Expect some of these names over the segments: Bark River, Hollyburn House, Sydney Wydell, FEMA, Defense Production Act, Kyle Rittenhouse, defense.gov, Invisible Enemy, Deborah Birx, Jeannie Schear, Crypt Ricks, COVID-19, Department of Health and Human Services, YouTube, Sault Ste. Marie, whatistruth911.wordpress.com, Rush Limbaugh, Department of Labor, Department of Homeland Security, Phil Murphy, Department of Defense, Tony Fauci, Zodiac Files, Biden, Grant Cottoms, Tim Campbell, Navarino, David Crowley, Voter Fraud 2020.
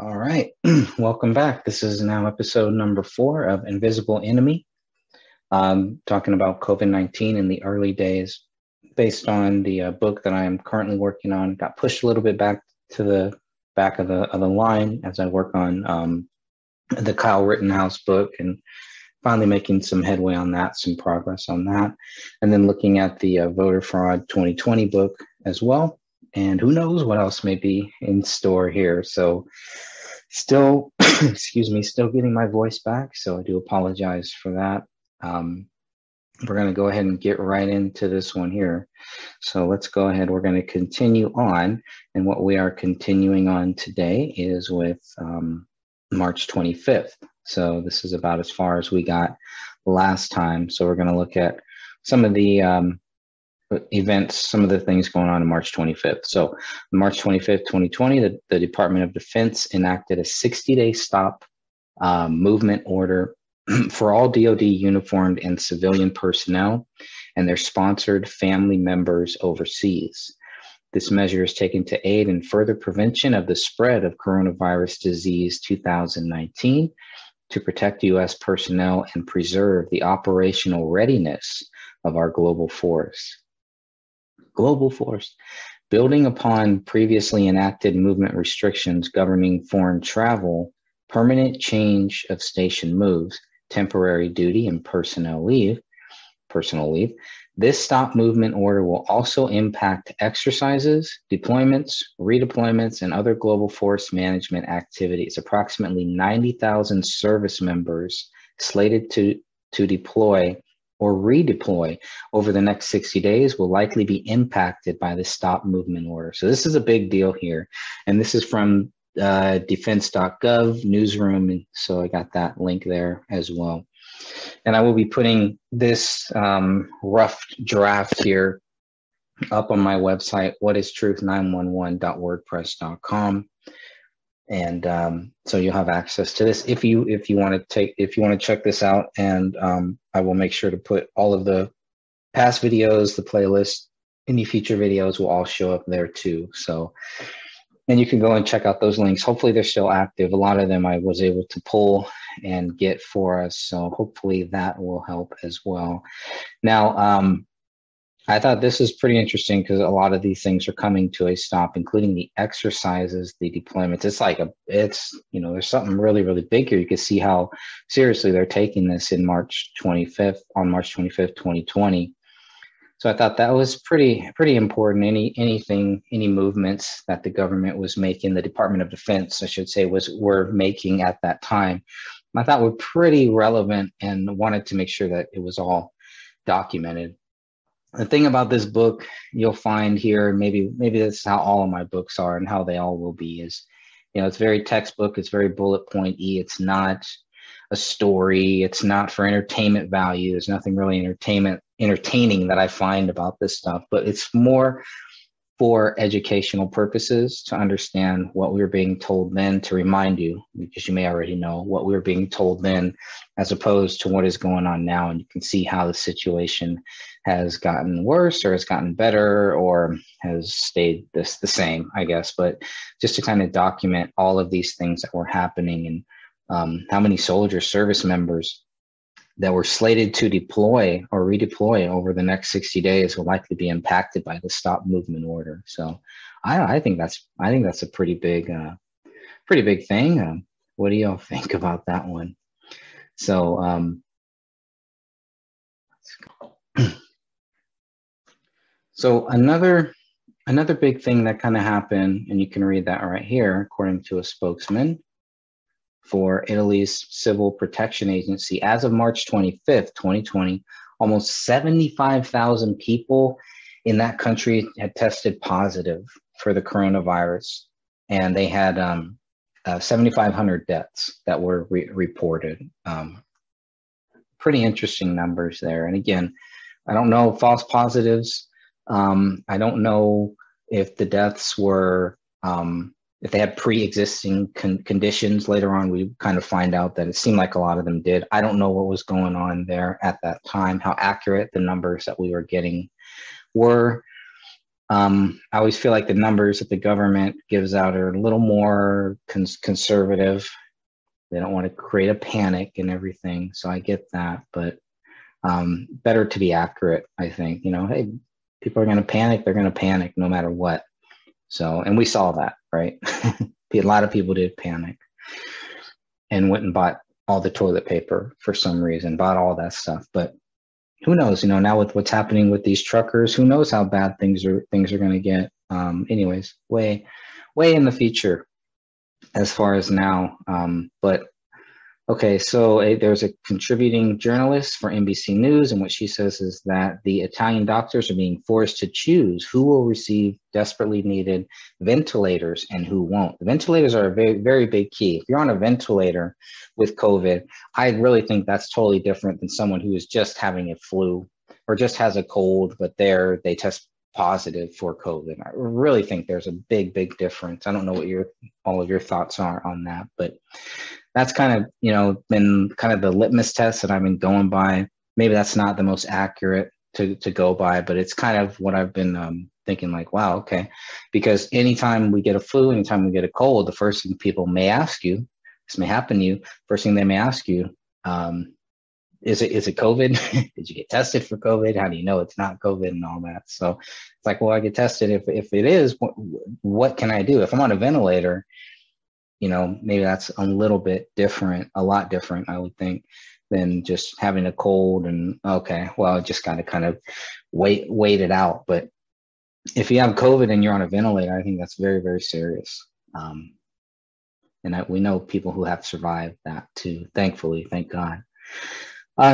All right, welcome back. This is now episode number 4 of Invisible Enemy, talking about COVID-19 in the early days, based on the book that I am currently working on. Got pushed a little bit back to the back of the line as I work on the Kyle Rittenhouse book, and finally making some headway on that, some progress on that. And then looking at the Voter Fraud 2020 book as well. And who knows what else may be in store here. So still, excuse me, still getting my voice back. So I do apologize for that. We're going to go ahead and get right into this one here. So let's go ahead. We're going to continue on. And what we are continuing on today is with March 25th. So this is about as far as we got last time. So we're going to look at some of the events, some of the things going on March 25th. So March 25th, 2020, the Department of Defense enacted a 60-day stop movement order for all DOD uniformed and civilian personnel and their sponsored family members overseas. This measure is taken to aid in further prevention of the spread of coronavirus disease 2019 to protect U.S. personnel and preserve the operational readiness of our global force. Building upon previously enacted movement restrictions governing foreign travel, permanent change of station moves, temporary duty, and personal leave, this stop movement order will also impact exercises, deployments, redeployments, and other global force management activities. Approximately 90,000 service members slated to deploy or redeploy over the next 60 days will likely be impacted by the stop movement order. So this is a big deal here. And this is from defense.gov newsroom. And so I got that link there as well. And I will be putting this rough draft here up on my website, whatistruth911.wordpress.com. And so you'll have access to this if you want to check this out. And I will make sure to put all of the past videos, the playlist, any future videos will all show up there too. So, and you can go and check out those links. Hopefully they're still active. A lot of them I was able to pull and get for us. So hopefully that will help as well. Now, I thought this is pretty interesting because a lot of these things are coming to a stop, including the exercises, the deployments. It's like you know, there's something really, really big here. You can see how seriously they're taking this in March 25th, 2020. So I thought that was pretty important. Any movements that the government was making, the Department of Defense, I should say, were making at that time, I thought were pretty relevant and wanted to make sure that it was all documented. The thing about this book you'll find here, maybe that's how all of my books are and how they all will be, is, you know, it's very textbook, it's very bullet point-y, it's not a story, it's not for entertainment value, there's nothing really entertaining that I find about this stuff, but it's more for educational purposes to understand what we were being told then, to remind you, because you may already know what we were being told then, as opposed to what is going on now. And you can see how the situation has gotten worse or has gotten better or has stayed the same, I guess, but just to kind of document all of these things that were happening and how many soldiers, service members that were slated to deploy or redeploy over the next 60 days will likely be impacted by the stop movement order. So I think that's a pretty big thing. What do y'all think about that one? So let's go. So another big thing that kind of happened, and you can read that right here, according to a spokesman for Italy's Civil Protection Agency, as of March 25th, 2020, almost 75,000 people in that country had tested positive for the coronavirus, and they had 7,500 deaths that were reported. Pretty interesting numbers there. And again, I don't know false positives. I don't know if the deaths were if they had pre-existing conditions. Later on, we kind of find out that it seemed like a lot of them did. I don't know what was going on there at that time, how accurate the numbers that we were getting were. I always feel like the numbers that the government gives out are a little more conservative. They don't want to create a panic and everything. So I get that, but better to be accurate, I think. You know, hey, people are going to panic. They're going to panic no matter what. So, and we saw that, right? A lot of people did panic and went and bought all the toilet paper for some reason, bought all that stuff. But who knows, you know, now with what's happening with these truckers, who knows how bad things are going to get. Anyways, way in the future as far as now. But okay, so there's a contributing journalist for NBC News, and what she says is that the Italian doctors are being forced to choose who will receive desperately needed ventilators and who won't. The ventilators are a very, very big key. If you're on a ventilator with COVID, I really think that's totally different than someone who is just having a flu or just has a cold, but they test positive for COVID. I really think there's a big, big difference. I don't know what all of your thoughts are on that, but that's kind of, you know, been kind of the litmus test that I've been going by. Maybe that's not the most accurate to go by, but it's kind of what I've been thinking, like, wow, okay. Because anytime we get a flu, anytime we get a cold, the first thing people may ask you, this may happen to you, first thing they may ask you, is it COVID? Did you get tested for COVID? How do you know it's not COVID and all that? So it's like, well, I get tested. If it is, what can I do? If I'm on a ventilator, you know, maybe that's a little bit different, a lot different, I would think, than just having a cold and, okay, well, I just got to kind of wait it out. But if you have COVID and you're on a ventilator, I think that's very, very serious. We know people who have survived that too, thankfully, thank God.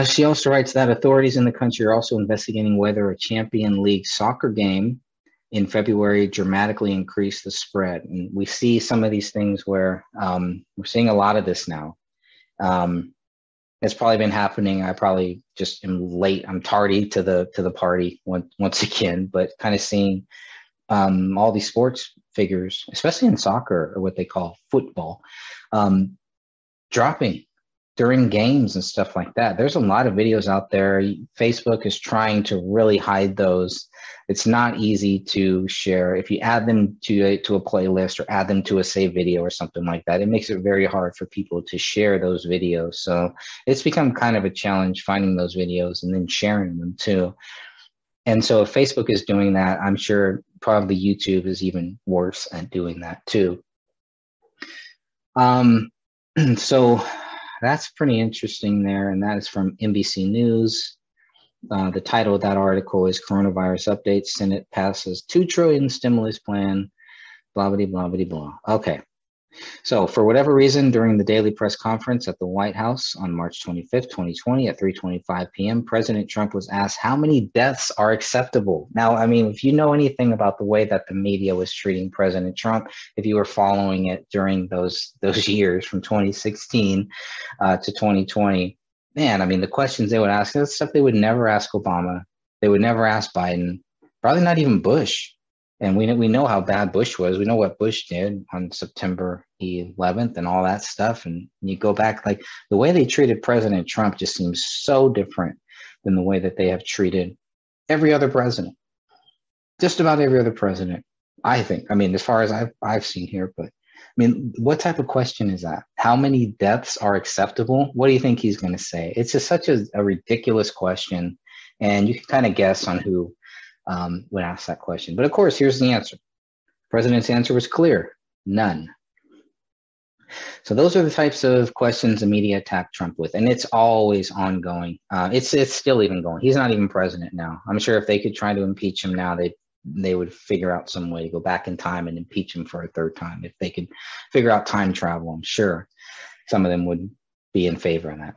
She also writes that authorities in the country are also investigating whether a Champions League soccer game in February dramatically increase the spread. And we see some of these things where we're seeing a lot of this now. It's probably been happening. I probably just am late. I'm tardy to the party once again, but kind of seeing all these sports figures, especially in soccer or what they call football, dropping during games and stuff like that. There's a lot of videos out there. Facebook is trying to really hide those. It's not easy to share. If you add them to a playlist or add them to a saved video or something like that, it makes it very hard for people to share those videos. So it's become kind of a challenge finding those videos and then sharing them too. And so if Facebook is doing that, I'm sure probably YouTube is even worse at doing that too. So that's pretty interesting there. And that is from NBC News. The title of that article is Coronavirus Update, Senate Passes $2 Trillion Stimulus Plan, blah, blah, blah, blah, blah. Okay. So for whatever reason, during the daily press conference at the White House on March 25th, 2020 at 3:25 p.m., President Trump was asked how many deaths are acceptable. Now, I mean, if you know anything about the way that the media was treating President Trump, if you were following it during those years from 2016 to 2020, man, I mean, the questions they would ask, that's stuff they would never ask Obama. They would never ask Biden, probably not even Bush. And we know how bad Bush was. We know what Bush did on September 11th and all that stuff. And you go back, like, the way they treated President Trump just seems so different than the way that they have treated every other president. Just about every other president, I think. I mean, as far as I've seen here, but I mean, what type of question is that? How many deaths are acceptable? What do you think he's going to say? It's just such a ridiculous question. And you can kind of guess on who would ask that question. But of course, here's the answer. The president's answer was clear: none. So those are the types of questions the media attacked Trump with, and it's always ongoing. It's still even going. He's not even president now. I'm sure if they could try to impeach him now, they would figure out some way to go back in time and impeach him for a third time. If they could figure out time travel, I'm sure some of them would be in favor of that.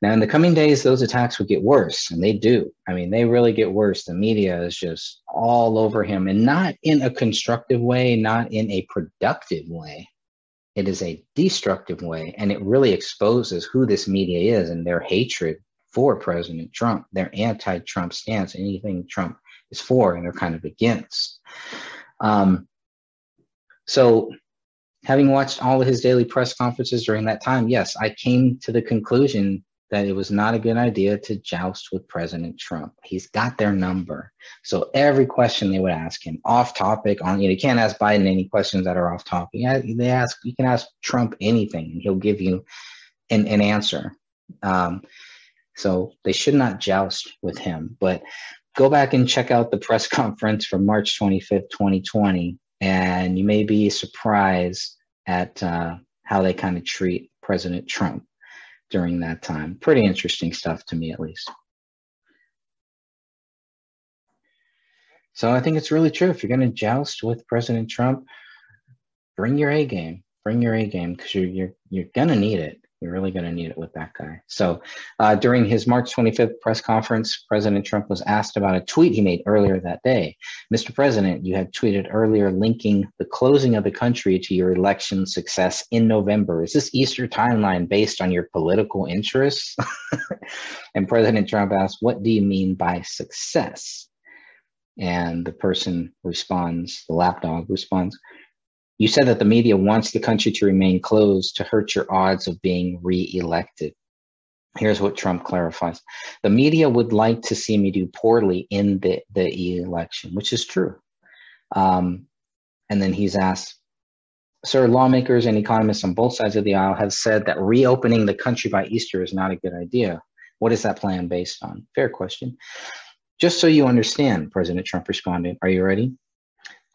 Now, in the coming days, those attacks would get worse, and they do. I mean, they really get worse. The media is just all over him, and not in a constructive way, not in a productive way. It is a destructive way, and it really exposes who this media is and their hatred for President Trump, their anti-Trump stance, anything Trump is for, and they're kind of against. Having watched all of his daily press conferences during that time, yes, I came to the conclusion that it was not a good idea to joust with President Trump. He's got their number. So every question they would ask him, off topic, on, you know, you can't ask Biden any questions that are off topic. They ask, you can ask Trump anything and he'll give you an answer. So they should not joust with him. But go back and check out the press conference from March 25th, 2020, and you may be surprised at how they kind of treat President Trump during that time. Pretty interesting stuff to me, at least. So I think it's really true. If you're going to joust with President Trump, bring your A game. Bring your A game, because you're going to need it. You're really going to need it with that guy. So during his March 25th press conference, President Trump was asked about a tweet he made earlier that day. Mr. President, you had tweeted earlier linking the closing of the country to your election success in November. Is this Easter timeline based on your political interests? And President Trump asked, what do you mean by success? And the person responds, the lapdog responds, you said that the media wants the country to remain closed to hurt your odds of being reelected. Here's what Trump clarifies. The media would like to see me do poorly in the election, which is true. And then he's asked, sir, lawmakers and economists on both sides of the aisle have said that reopening the country by Easter is not a good idea. What is that plan based on? Fair question. Just so you understand, President Trump responded, are you ready?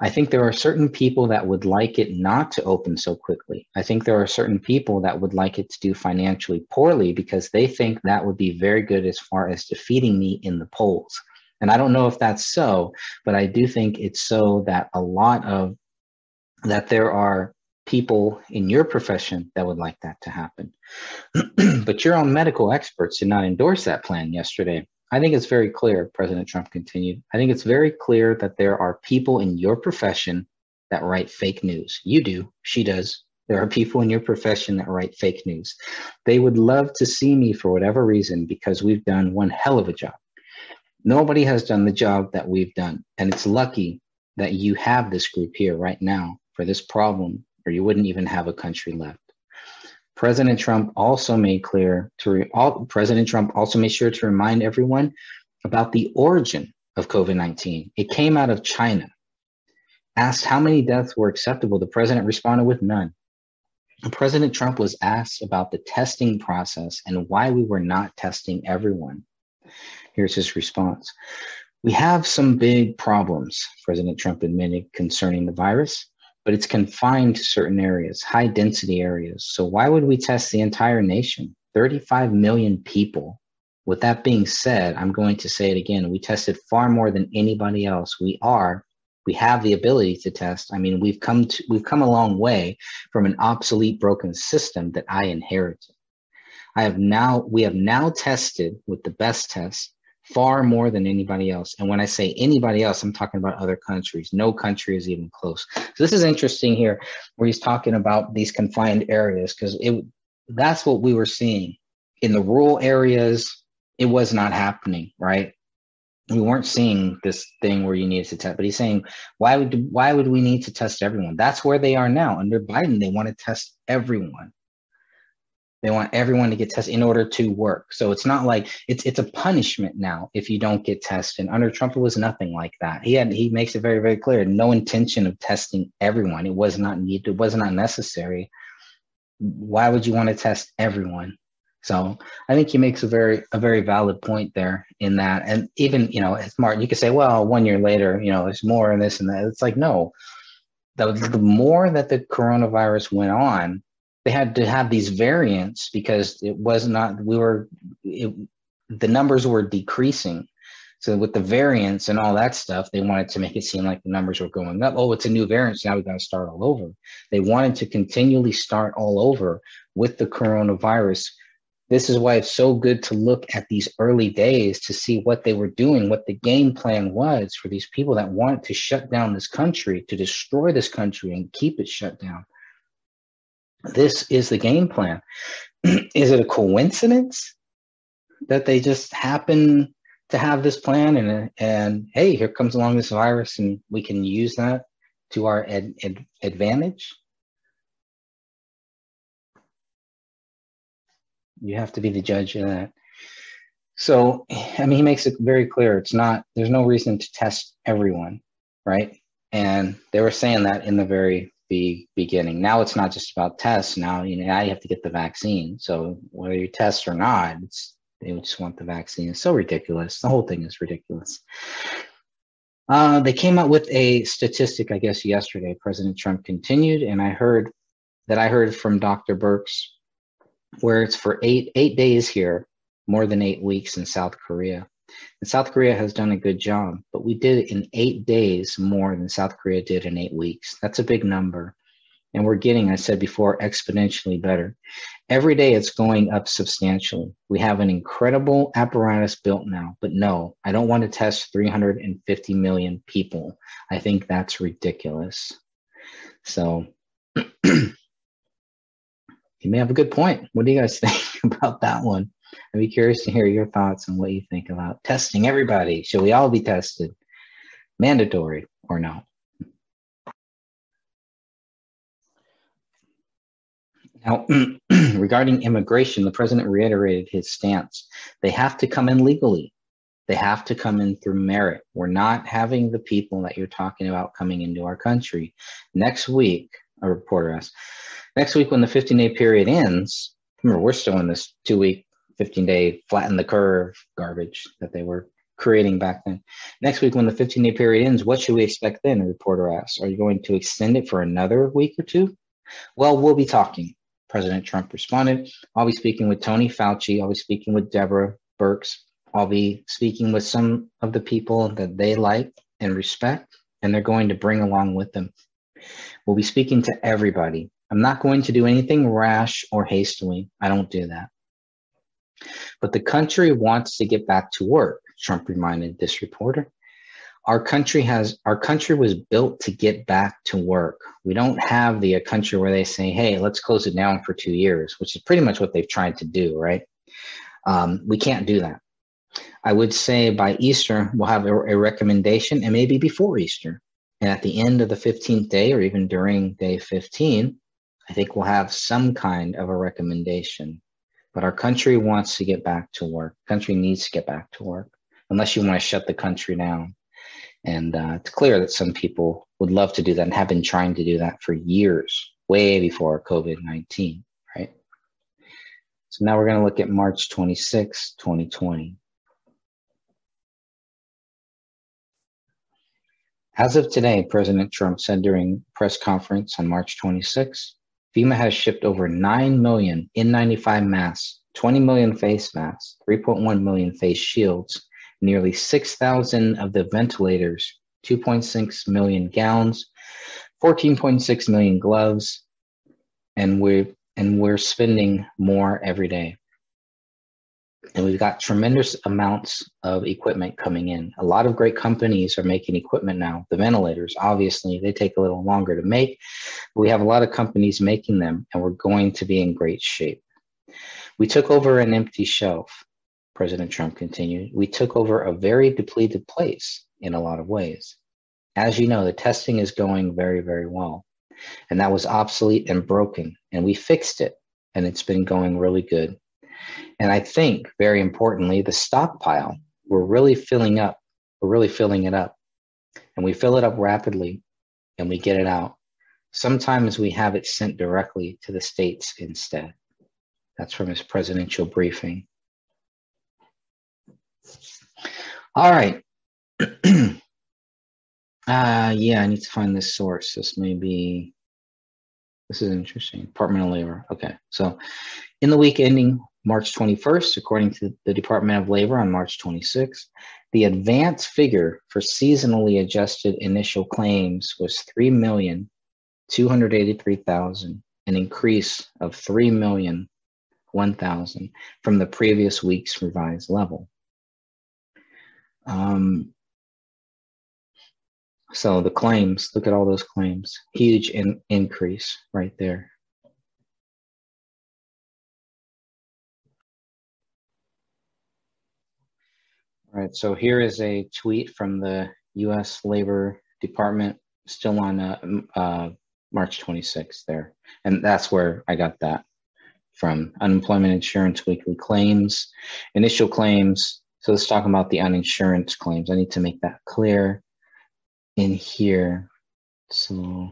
I think there are certain people that would like it not to open so quickly. I think there are certain people that would like it to do financially poorly because they think that would be very good as far as defeating me in the polls. And I don't know if that's so, but I do think it's so that there are people in your profession that would like that to happen. But your own medical experts did not endorse that plan yesterday. I think it's very clear, President Trump continued, I think it's very clear that there are people in your profession that write fake news. You do, she does. There are people in your profession that write fake news. They would love to see me for whatever reason because we've done one hell of a job. Nobody has done the job that we've done. And it's lucky that you have this group here right now for this problem, or you wouldn't even have a country left. President Trump also made sure to remind everyone about the origin of COVID-19. It came out of China. Asked how many deaths were acceptable, the president responded with none. President Trump was asked about the testing process and why we were not testing everyone. Here's his response. We have some big problems, President Trump admitted, concerning the virus. But it's confined to certain areas, high density areas. So why would we test the entire nation? 35 million people. With that being said, I'm going to say it again. We tested far more than anybody else. We have the ability to test. I mean, we've come a long way from an obsolete, broken system that I inherited. We have now tested with the best test far more than anybody else. And when I say anybody else, I'm talking about other countries. No country is even close. So this is interesting here where he's talking about these confined areas, because that's what we were seeing. In the rural areas, it was not happening, right? We weren't seeing this thing where you needed to test, but he's saying, why would we need to test everyone? That's where they are now. Under Biden, they want to test everyone. They want everyone to get tested in order to work. So it's not like it's a punishment now if you don't get tested. Under Trump, it was nothing like that. He makes it very, very clear. No intention of testing everyone. It was not needed. It was not necessary. Why would you want to test everyone? So I think he makes a very valid point there in that. And even, you know, it's Martin, you could say, well, 1 year later, you know, there's more and this and that. It's like, no, the more that the coronavirus went on, they had to have these variants because the numbers were decreasing. So with the variants and all that stuff, they wanted to make it seem like the numbers were going up. Oh, it's a new variant, so now we've got to start all over. They wanted to continually start all over with the coronavirus. This is why it's so good to look at these early days to see what they were doing, what the game plan was for these people that wanted to shut down this country, to destroy this country and keep it shut down. This is the game plan. Is it a coincidence that they just happen to have this plan and hey, here comes along this virus and we can use that to our advantage? You have to be the judge of that. So, I mean, he makes it very clear. It's not, there's no reason to test everyone, right? And they were saying that in the very beginning. Now it's not just about tests. Now, you know, now you have to get the vaccine. So whether you test or not, it's, they just want the vaccine. It's so ridiculous. The whole thing is ridiculous. They came out with a statistic, I guess, yesterday, President Trump continued. And I heard from Dr. Birx, where it's for eight days here, more than 8 weeks in South Korea. And South Korea has done a good job, but we did it in 8 days more than South Korea did in 8 weeks. That's a big number. And we're getting, I said before, exponentially better. Every day it's going up substantially. We have an incredible apparatus built now, but no, I don't want to test 350 million people. I think that's ridiculous. So you may have a good point. What do you guys think about that one? I'd be curious to hear your thoughts on what you think about testing everybody. Should we all be tested? Mandatory or not? Now, regarding immigration, the president reiterated his stance. They have to come in legally. They have to come in through merit. We're not having the people that you're talking about coming into our country. Next week, a reporter asked, next week when the 15-day period ends, remember, we're still in this 2-week 15-day flatten the curve garbage that they were creating back then. Next week, when the 15-day period ends, what should we expect then? A reporter asked. Are you going to extend it for another week or two? Well, we'll be talking, President Trump responded. I'll be speaking with Tony Fauci. I'll be speaking with Deborah Birx. I'll be speaking with some of the people that they like and respect, and they're going to bring along with them. We'll be speaking to everybody. I'm not going to do anything rash or hastily. I don't do that. But the country wants to get back to work, Trump reminded this reporter. Our country was built to get back to work. We don't have the country where they say, hey, let's close it down for 2 years, which is pretty much what they've tried to do, right? We can't do that. I would say by Easter, we'll have a recommendation, and maybe before Easter. And at the end of the 15th day, or even during day 15, I think we'll have some kind of a recommendation. But our country wants to get back to work. Country needs to get back to work, unless you want to shut the country down. And it's clear that some people would love to do that and have been trying to do that for years, way before COVID-19, right? So now we're going to look at March 26, 2020. As of today, President Trump said during a press conference on March 26, FEMA has shipped over 9 million N95 masks, 20 million face masks, 3.1 million face shields, nearly 6,000 of the ventilators, 2.6 million gowns, 14.6 million gloves, and we're spending more every day. And we've got tremendous amounts of equipment coming in. A lot of great companies are making equipment now. The ventilators, obviously, they take a little longer to make. But we have a lot of companies making them, and we're going to be in great shape. We took over an empty shelf, President Trump continued. We took over a very depleted place in a lot of ways. As you know, the testing is going very, very well. And that was obsolete and broken, and we fixed it, and it's been going really good. And I think, very importantly, the stockpile, we're really filling it up. And we fill it up rapidly, and we get it out. Sometimes we have it sent directly to the states instead. That's from his presidential briefing. All right. Yeah, I need to find this source. This is interesting. Department of Labor. Okay, so in the week ending March 21st, according to the Department of Labor on March 26th, the advance figure for seasonally adjusted initial claims was 3,283,000, an increase of 3,001,000 from the previous week's revised level. So the claims, look at all those claims, huge increase right there. All right, so here is a tweet from the U.S. Labor Department, still on March 26th there. And that's where I got that from unemployment insurance weekly claims, initial claims. So let's talk about the uninsurance claims. I need to make that clear in here. So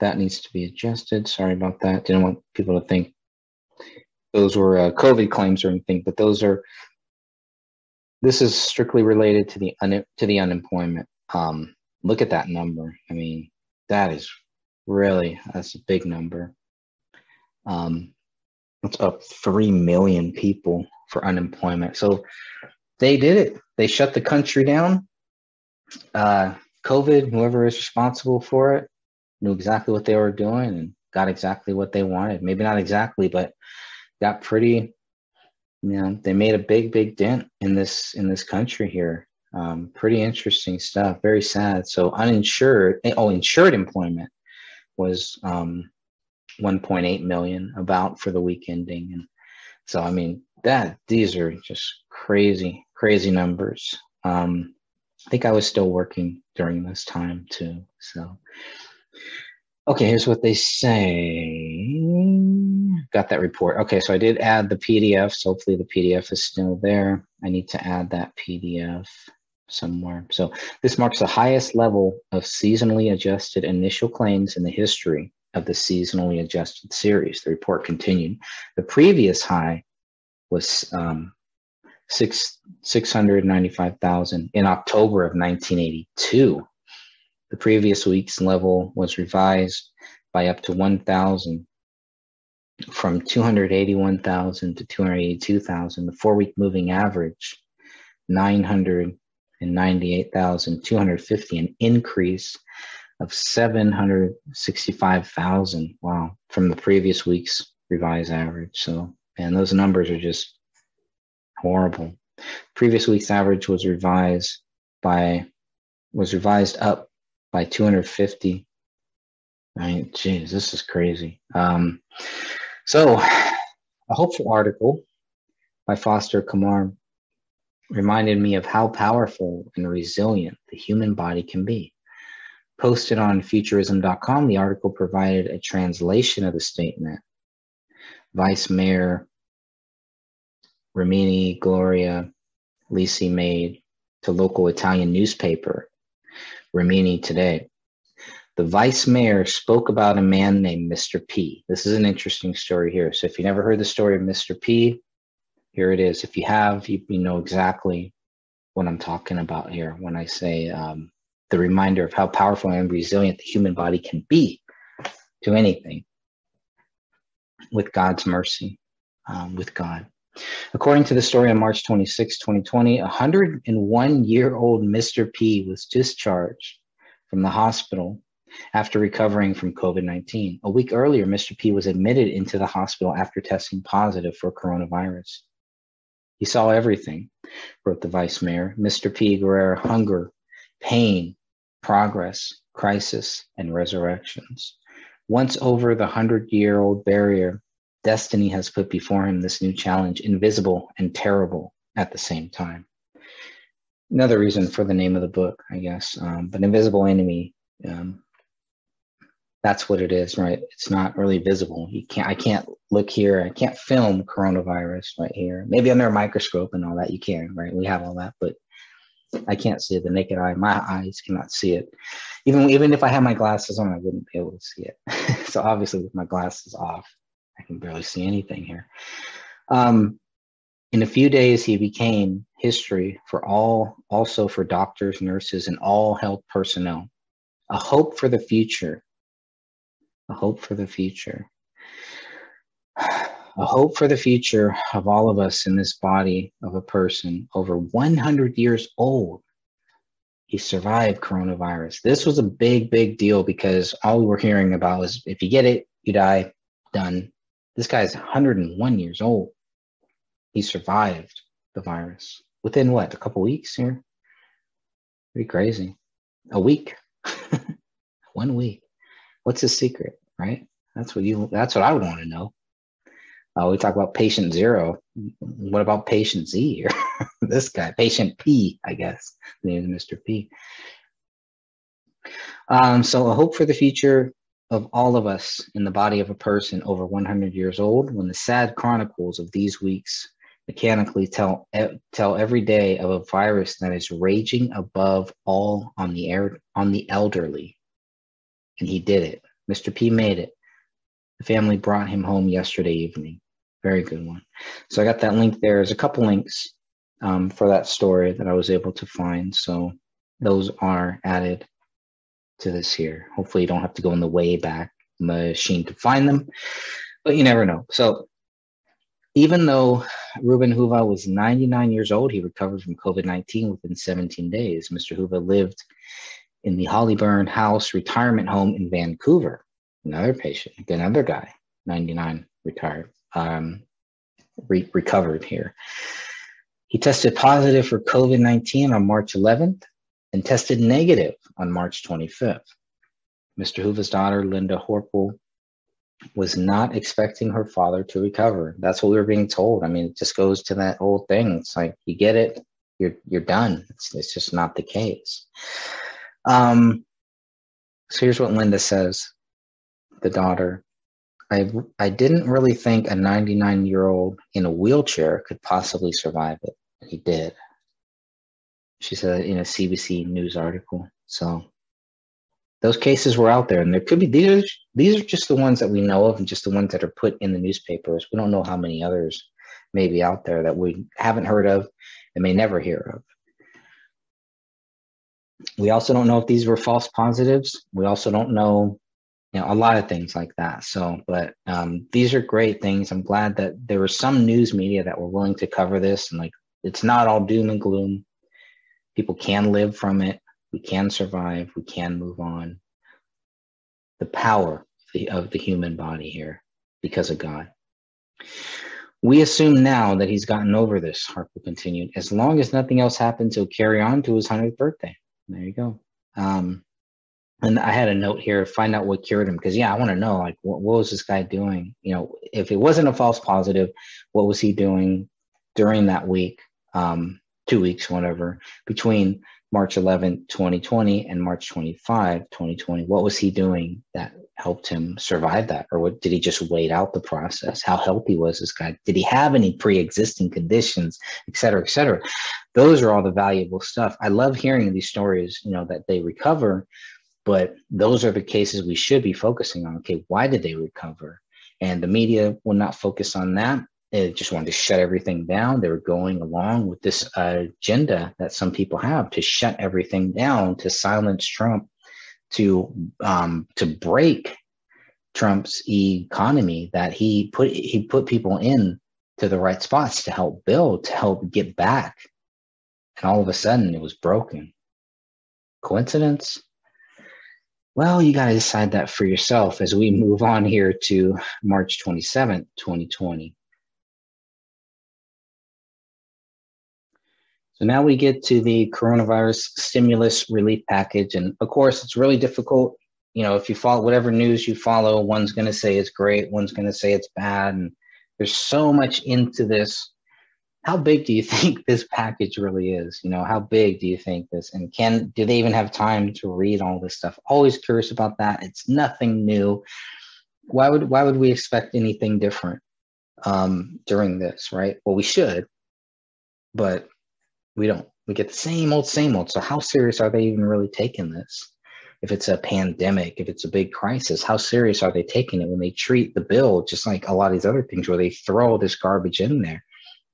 that needs to be adjusted. Sorry about that. Didn't want people to think those were COVID claims or anything, but those are, this is strictly related to the unemployment. Look at that number. I mean, that is really, that's a big number. It's up 3 million people for unemployment. So they did it. They shut the country down. COVID, whoever is responsible for it, knew exactly what they were doing and got exactly what they wanted. Maybe not exactly, but got pretty, you know, they made a big, big dent in this country here. Pretty interesting stuff. Very sad. So uninsured, oh, insured employment was 1.8 million about for the week ending. And so, I mean, that, these are just crazy, crazy numbers. I think I was still working during this time too. So, okay, here's what they say. Got that report. Okay, so I did add the PDF. So hopefully the PDF is still there. I need to add that PDF somewhere. So this marks the highest level of seasonally adjusted initial claims in the history of the seasonally adjusted series. The report continued. The previous high was 695,000 in October of 1982. The previous week's level was revised by up to 1,000 from 281,000 to 282,000. The four-week moving average, 998,250, an increase of 765,000. Wow, from the previous week's revised average. So, and those numbers are just horrible. Previous week's average was revised by, was revised up by 250. Right, geez, this is crazy. So, a hopeful article by Foster Kamar reminded me of how powerful and resilient the human body can be. Posted on futurism.com, the article provided a translation of the statement. Vice Mayor Rimini Gloria Lisi made to local Italian newspaper, Rimini Today. The vice mayor spoke about a man named Mr. P. This is an interesting story here. So if you never heard the story of Mr. P, here it is. If you have, you know exactly what I'm talking about here when I say the reminder of how powerful and resilient the human body can be to anything with God's mercy, with God. According to the story, on March 26, 2020, 101-year-old Mr. P was discharged from the hospital after recovering from COVID-19. A week earlier, Mr. P was admitted into the hospital after testing positive for coronavirus. He saw everything, wrote the vice mayor. Mr. P Guerrero, hunger, pain, progress, crisis, and resurrections. Once over the 100-year-old barrier, destiny has put before him this new challenge, invisible and terrible at the same time. Another reason for the name of the book, I guess, but Invisible Enemy, that's what it is, right? It's not really visible. You can't, I can't look here. I can't film coronavirus right here. Maybe under a microscope and all that, you can, right? We have all that, but I can't see it. The naked eye, my eyes cannot see it. Even if I had my glasses on, I wouldn't be able to see it. So obviously with my glasses off, I can barely see anything here. In a few days, he became history for all, also for doctors, nurses, and all health personnel. A hope for the future. A hope for the future. A hope for the future of all of us in this body of a person over 100 years old. He survived coronavirus. This was a big, big deal because all we were hearing about was if you get it, you die, done. This guy's 101 years old. He survived the virus within what, a couple weeks here? Pretty crazy. A week. 1 week. What's his secret, right? That's what you, that's what I would want to know. We talk about patient zero. What about patient Z here? This guy, patient P, I guess. The name is Mr. P. So a hope for the future of all of us in the body of a person over 100 years old, when the sad chronicles of these weeks mechanically tell every day of a virus that is raging above all on the air, on the elderly. And he did it. Mr. P made it. The family brought him home yesterday evening. Very good one. So I got that link there. There's a couple links for that story that I was able to find. So those are added to this here. Hopefully you don't have to go in the way back machine to find them, but you never know. So even though Reuben Huva was 99 years old, he recovered from COVID-19 within 17 days. Mr. Huva lived in the Hollyburn House retirement home in Vancouver. Another patient, another guy, 99, retired, recovered here. He tested positive for COVID-19 on March 11th and tested negative on March 25th. Mr. Huva's daughter, Linda Horpel, was not expecting her father to recover. That's what we were being told. I mean, it just goes to that old thing. It's like, you get it, you're done. It's just not the case. So here's what Linda says, the daughter. I didn't really think a 99-year-old in a wheelchair could possibly survive it. He did. She said in a CBC news article. So those cases were out there, and there could be, these are just the ones that we know of and just the ones that are put in the newspapers. We don't know how many others may be out there that we haven't heard of and may never hear of. We also don't know if these were false positives. We also don't know, you know, a lot of things like that. So, but these are great things. I'm glad that there was some news media that were willing to cover this, and like, it's not all doom and gloom. People can live from it. We can survive. We can move on. The power of the human body here because of God. We assume now that he's gotten over this, Harper continued. As long as nothing else happens, he'll carry on to his 100th birthday. There you go. And I had a note here, find out what cured him. Because, yeah, I want to know, like, what was this guy doing? You know, if it wasn't a false positive, what was he doing during that week, 2 weeks, whatever, between March 11, 2020 and March 25, 2020, what was he doing that helped him survive that? Or what, did he just wait out the process? How healthy was this guy? Did he have any pre-existing conditions, et cetera, et cetera? Those are all the valuable stuff. I love hearing these stories, you know, that they recover, but those are the cases we should be focusing on. Okay, why did they recover? And the media will not focus on that. They just wanted to shut everything down. They were going along with this agenda that some people have to shut everything down, to silence Trump, to break Trump's economy that he put people in to the right spots to help build, to help get back. And all of a sudden it was broken. Coincidence? Well, you got to decide that for yourself as we move on here to March 27th, 2020. So now we get to the coronavirus stimulus relief package. And of course, it's really difficult. You know, if you follow whatever news you follow, one's going to say it's great, one's going to say it's bad. And there's so much into this. How big do you think this package really is? You know, how big do you think this? And do they even have time to read all this stuff? Always curious about that. It's nothing new. Why would we expect anything different during this, right? Well, we should, but we don't. We get the same old, same old. So how serious are they even really taking this? If it's a pandemic, if it's a big crisis, how serious are they taking it when they treat the bill just like a lot of these other things where they throw all this garbage in there?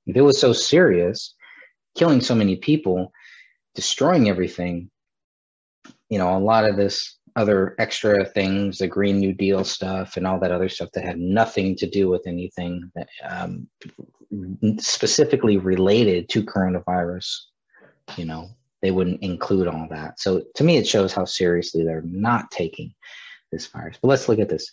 If it was so serious, killing so many people, destroying everything, you know, a lot of this other extra things, the Green New Deal stuff and all that other stuff that had nothing to do with anything that, specifically related to coronavirus, you know, they wouldn't include all that. So to me, it shows how seriously they're not taking this virus. But let's look at this.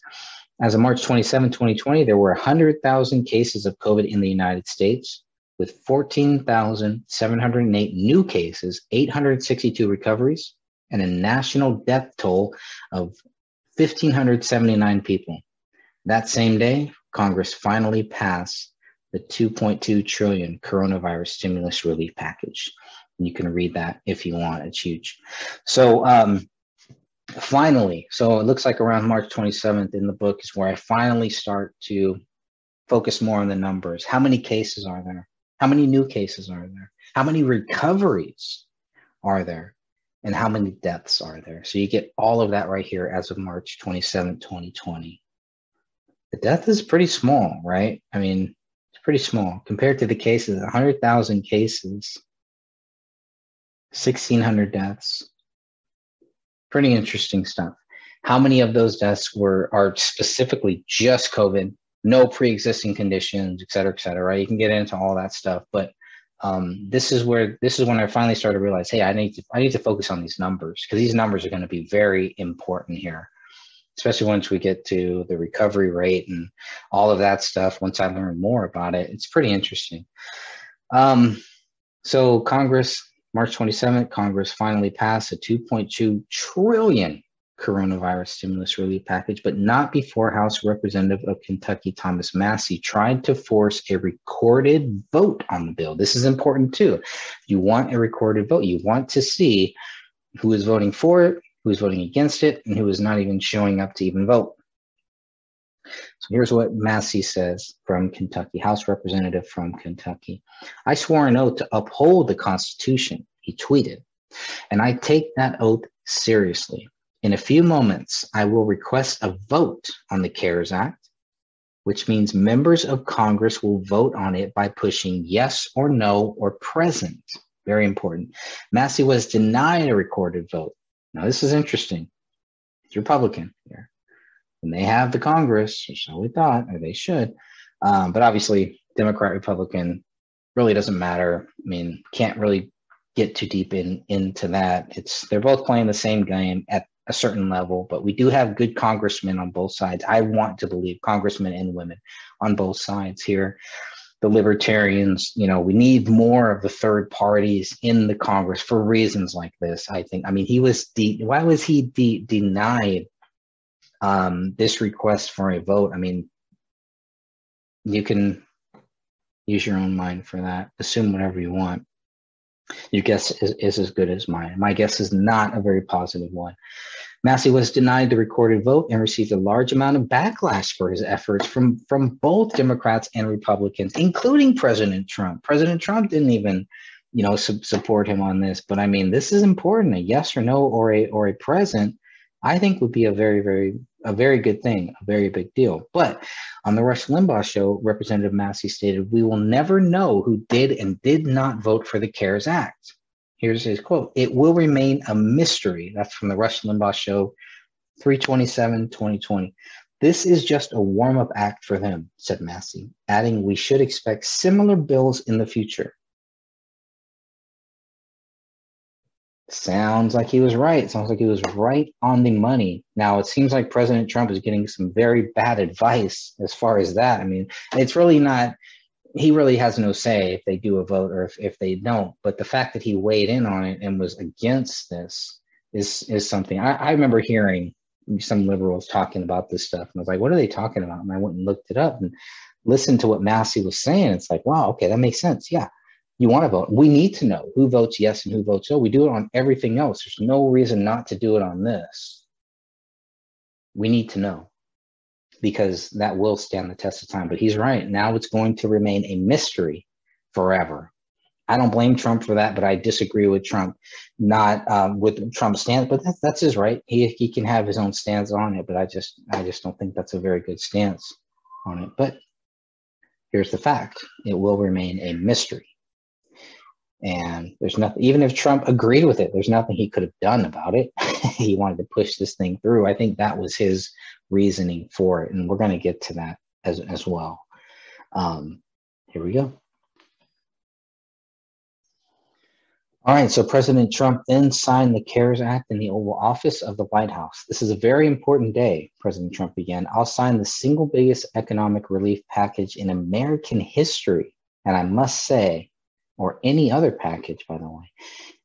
As of March 27, 2020, there were 100,000 cases of COVID in the United States, with 14,708 new cases, 862 recoveries, and a national death toll of 1,579 people. That same day, Congress finally passed the $2.2 trillion coronavirus stimulus relief package. And you can read that if you want. It's huge. So finally, so it looks like around March 27th in the book is where I finally start to focus more on the numbers. How many cases are there? How many new cases are there? How many recoveries are there? And how many deaths are there? So you get all of that right here as of March 27th, 2020. The death is pretty small, right? I mean, it's pretty small compared to the cases, 100,000 cases, 1,600 deaths. Pretty interesting stuff. How many of those deaths are specifically just COVID, no pre-existing conditions, et cetera, right? You can get into all that stuff, but this is when I finally started to realize, hey, I need to focus on these numbers, because these numbers are going to be very important here, especially once we get to the recovery rate and all of that stuff. Once I learn more about it, it's pretty interesting. So Congress, March 27th, Congress finally passed a $2.2 trillion coronavirus stimulus relief package, but not before House Representative of Kentucky Thomas Massie tried to force a recorded vote on the bill. This is important too. You want a recorded vote. You want to see who is voting for it, who is voting against it, and who is not even showing up to even vote. So here's what Massie says from Kentucky, House Representative from Kentucky. I swore an oath to uphold the Constitution, he tweeted, and I take that oath seriously. In a few moments, I will request a vote on the CARES Act, which means members of Congress will vote on it by pushing yes or no or present. Very important. Massie was denied a recorded vote. Now, this is interesting. It's Republican here. And they have the Congress, or so we thought, or they should. But obviously, Democrat, Republican, really doesn't matter. I mean, can't really get too deep into that. They're both playing the same game at a certain level, but we do have good congressmen on both sides. I want to believe congressmen and women on both sides here. The libertarians, you know, we need more of the third parties in the Congress for reasons like this, I think. I mean, why was he denied this request for a vote? I mean, you can use your own mind for that. Assume whatever you want. Your guess is as good as mine. My guess is not a very positive one. Massie was denied the recorded vote and received a large amount of backlash for his efforts from both Democrats and Republicans, including President Trump. President Trump didn't even, you know, support him on this. But I mean, this is important. A yes or no or a present, I think, would be a very good thing, a very big deal. But on the Rush Limbaugh show, Representative Massie stated, we will never know who did and did not vote for the CARES Act. Here's his quote. It will remain a mystery. That's from the Rush Limbaugh show, 3/27/2020. This is just a warm-up act for them, said Massie, adding we should expect similar bills in the future. Sounds like he was right. Sounds like he was right on the money. Now, it seems like President Trump is getting some very bad advice as far as that. I mean, it's really not, he really has no say if they do a vote or if they don't. But the fact that he weighed in on it and was against this is something. I remember hearing some liberals talking about this stuff. And I was like, what are they talking about? And I went and looked it up and listened to what Massie was saying. It's like, wow, okay, that makes sense. Yeah. You want to vote. We need to know who votes yes and who votes no. We do it on everything else. There's no reason not to do it on this. We need to know, because that will stand the test of time. But he's right. Now it's going to remain a mystery forever. I don't blame Trump for that, but I disagree with Trump, not with Trump's stance. But that's his right. He can have his own stance on it. But I just don't think that's a very good stance on it. But here's the fact. It will remain a mystery. And there's nothing, even if Trump agreed with it, there's nothing he could have done about it. He wanted to push this thing through. I think that was his reasoning for it. And we're going to get to that as well. Here we go. All right, so President Trump then signed the CARES Act in the Oval Office of the White House. This is a very important day, President Trump began. I'll sign the single biggest economic relief package in American history. And I must say, or any other package, by the way.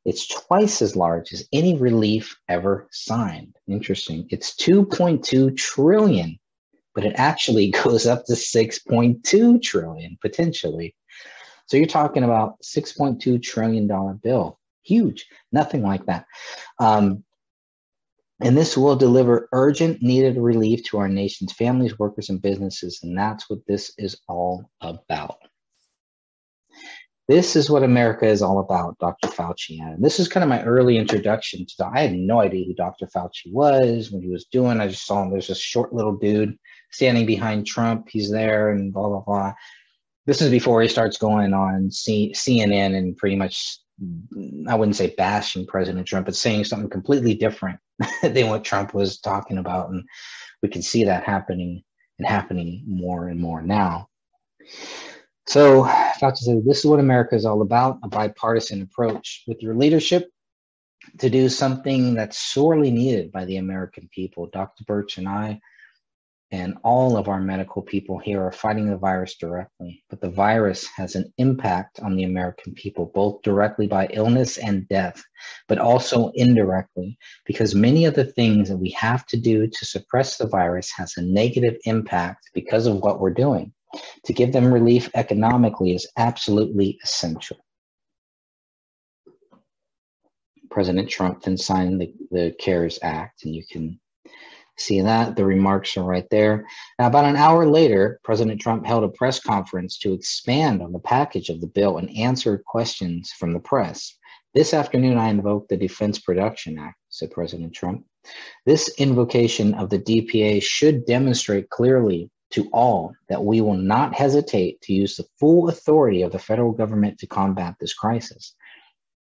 It's twice as large as any relief ever signed. Interesting. It's 2.2 trillion, but it actually goes up to 6.2 trillion potentially. So you're talking about $6.2 trillion bill. Huge. Nothing like that. And this will deliver urgent, needed relief to our nation's families, workers, and businesses. And that's what this is all about. This is what America is all about, Dr. Fauci. And this is kind of my early introduction to I had no idea who Dr. Fauci was, what he was doing. I just saw him. There's this short little dude standing behind Trump. He's there and blah, blah, blah. This is before he starts going on CNN and pretty much, I wouldn't say bashing President Trump, but saying something completely different than what Trump was talking about. And we can see that happening and happening more and more now. So Fauci said, this is what America is all about, a bipartisan approach with your leadership to do something that's sorely needed by the American people. Dr. Birx and I and all of our medical people here are fighting the virus directly, but the virus has an impact on the American people, both directly by illness and death, but also indirectly, because many of the things that we have to do to suppress the virus has a negative impact because of what we're doing. To give them relief economically is absolutely essential. President Trump then signed the CARES Act, and you can see that the remarks are right there. Now, about an hour later, President Trump held a press conference to expand on the package of the bill and answer questions from the press. This afternoon, I invoked the Defense Production Act, said President Trump. This invocation of the DPA should demonstrate clearly to all that we will not hesitate to use the full authority of the federal government to combat this crisis.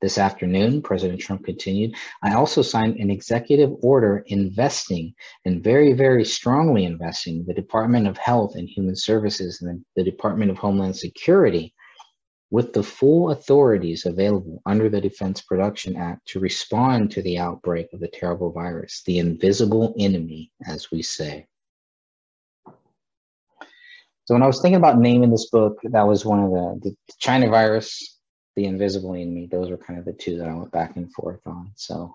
This afternoon, President Trump continued, I also signed an executive order investing, and very, very strongly investing, the Department of Health and Human Services and the Department of Homeland Security with the full authorities available under the Defense Production Act to respond to the outbreak of the terrible virus, the invisible enemy, as we say. So when I was thinking about naming this book, that was one of the China virus, the invisible enemy. Those were kind of the two that I went back and forth on. So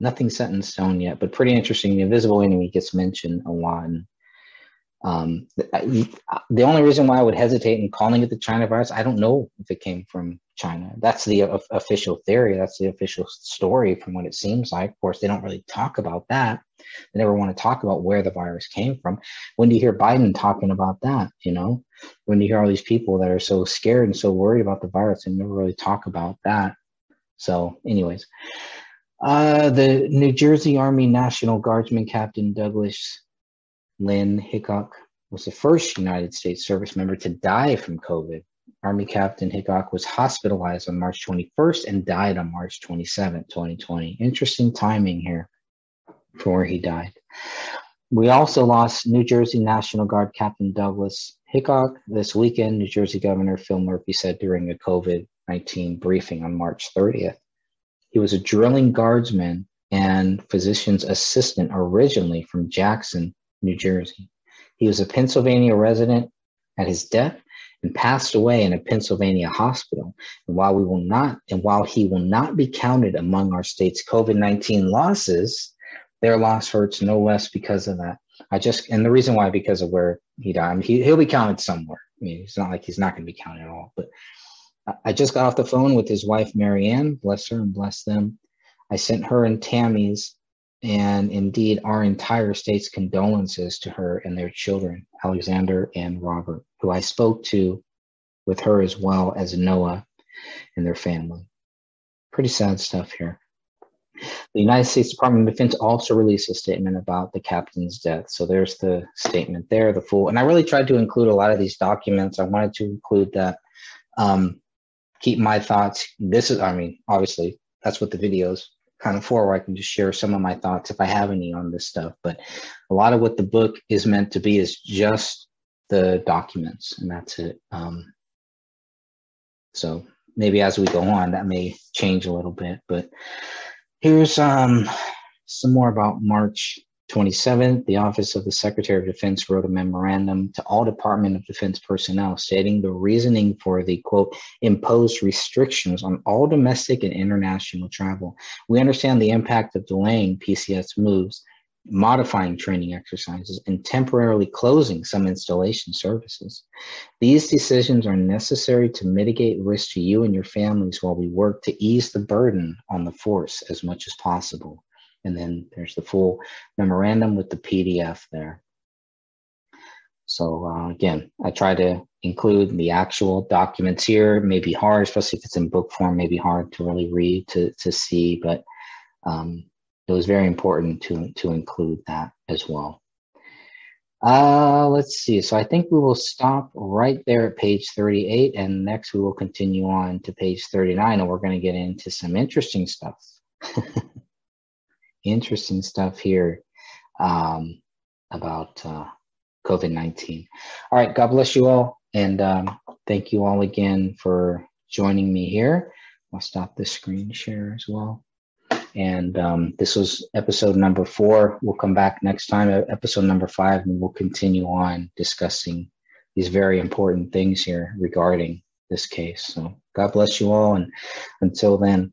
nothing set in stone yet, but pretty interesting. The invisible enemy gets mentioned a lot. And, the only reason why I would hesitate in calling it the China virus, I don't know if it came from China. That's the official theory. That's the official story from what it seems like. Of course, they don't really talk about that. They never want to talk about where the virus came from. When do you hear Biden talking about that? You know, when do you hear all these people that are so scared and so worried about the virus and never really talk about that? So anyways, the New Jersey Army National Guardsman Captain Douglas Linn Hickok was the first United States service member to die from COVID. Army Captain Hickok was hospitalized on March 21st and died on March 27th, 2020. Interesting timing here. Before he died. We also lost New Jersey National Guard Captain Douglas Hickok this weekend, New Jersey Governor Phil Murphy said during a COVID-19 briefing on March 30th. He was a drilling guardsman and physician's assistant originally from Jackson, New Jersey. He was a Pennsylvania resident at his death and passed away in a Pennsylvania hospital. And while he will not be counted among our state's COVID-19 losses, their loss hurts no less because of that. And the reason why, because of where he died. I mean, he'll be counted somewhere. I mean, it's not like he's not going to be counted at all. But I just got off the phone with his wife, Marianne, bless her and bless them. I sent her and Tammy's and indeed our entire state's condolences to her and their children, Alexander and Robert, who I spoke to with her as well as Noah and their family. Pretty sad stuff here. The United States Department of Defense also released a statement about the captain's death. So there's the statement there, the full. And I really tried to include a lot of these documents. I wanted to include that. Keep my thoughts. Obviously, that's what the video's kind of for, where I can just share some of my thoughts if I have any on this stuff. But a lot of what the book is meant to be is just the documents, and that's it. So maybe as we go on, that may change a little bit, but. Here's some more about March 27th. The Office of the Secretary of Defense wrote a memorandum to all Department of Defense personnel stating the reasoning for the, quote, imposed restrictions on all domestic and international travel. We understand the impact of delaying PCS moves, modifying training exercises, and temporarily closing some installation services. These decisions are necessary to mitigate risk to you and your families while we work to ease the burden on the force as much as possible. And then there's the full memorandum with the PDF there. So again, I try to include the actual documents here. It may be hard, especially if it's in book form, maybe hard to really read to see, but it was very important to include that as well. Let's see. So I think we will stop right there at page 38, and next we will continue on to page 39, and we're going to get into some interesting stuff. Interesting stuff here about COVID-19. All right. God bless you all. And thank you all again for joining me here. I'll stop the screen share as well. And this was episode number 4. We'll come back next time, episode number 5, and we'll continue on discussing these very important things here regarding this case. So God bless you all. And until then.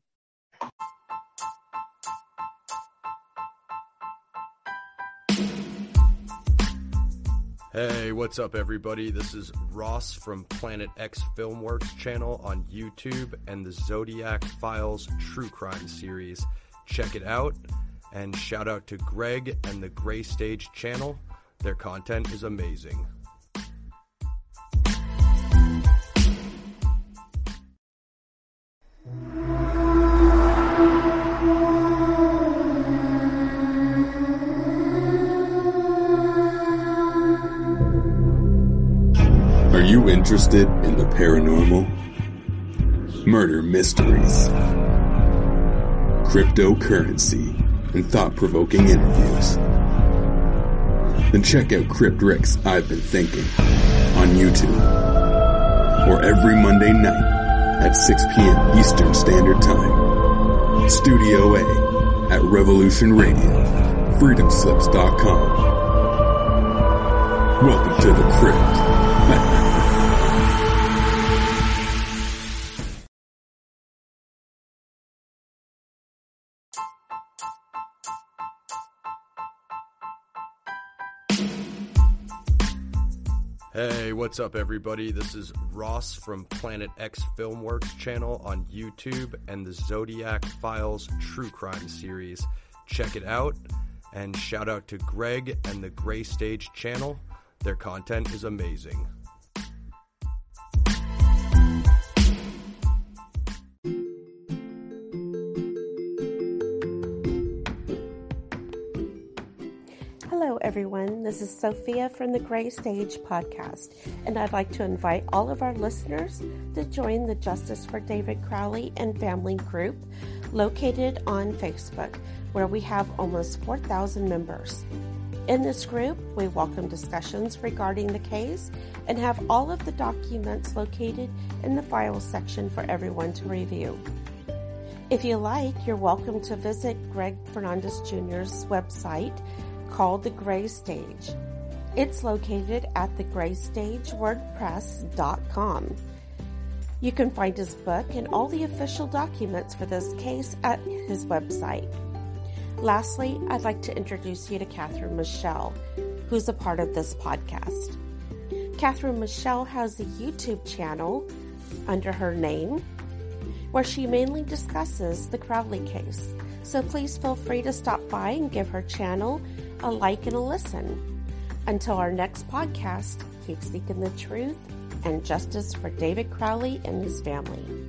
Hey, what's up, everybody? This is Ross from Planet X Film Works channel on YouTube and the Zodiac Files True Crime series. Check it out, and shout out to Greg and the Gray Stage channel. Their content is amazing. Interested in the paranormal, murder mysteries, cryptocurrency, and thought-provoking interviews? Then check out Crypt Ricks I've Been Thinking on YouTube, or every Monday night at 6 p.m. Eastern Standard Time, Studio A at Revolution Radio, freedomslips.com. Welcome to the Crypt. Hey, what's up, everybody? This is Ross from Planet X Film Works channel on YouTube and the Zodiac Files True Crime series. Check it out, and shout out to Greg and the Gray Stage channel. Their content is amazing. Everyone, this is Sophia from the Gray Stage podcast, and I'd like to invite all of our listeners to join the Justice for David Crowley and Family group located on Facebook, where we have almost 4,000 members. In this group, we welcome discussions regarding the case and have all of the documents located in the files section for everyone to review. If you like, you're welcome to visit Greg Fernandez Jr.'s website, called The Gray Stage. It's located at thegraystagewordpress.com. You can find his book and all the official documents for this case at his website. Lastly, I'd like to introduce you to Catherine Michelle, who's a part of this podcast. Catherine Michelle has a YouTube channel under her name, where she mainly discusses the Crowley case. So please feel free to stop by and give her channel a like and a listen. Until our next podcast, keep seeking the truth and justice for David Crowley and his family.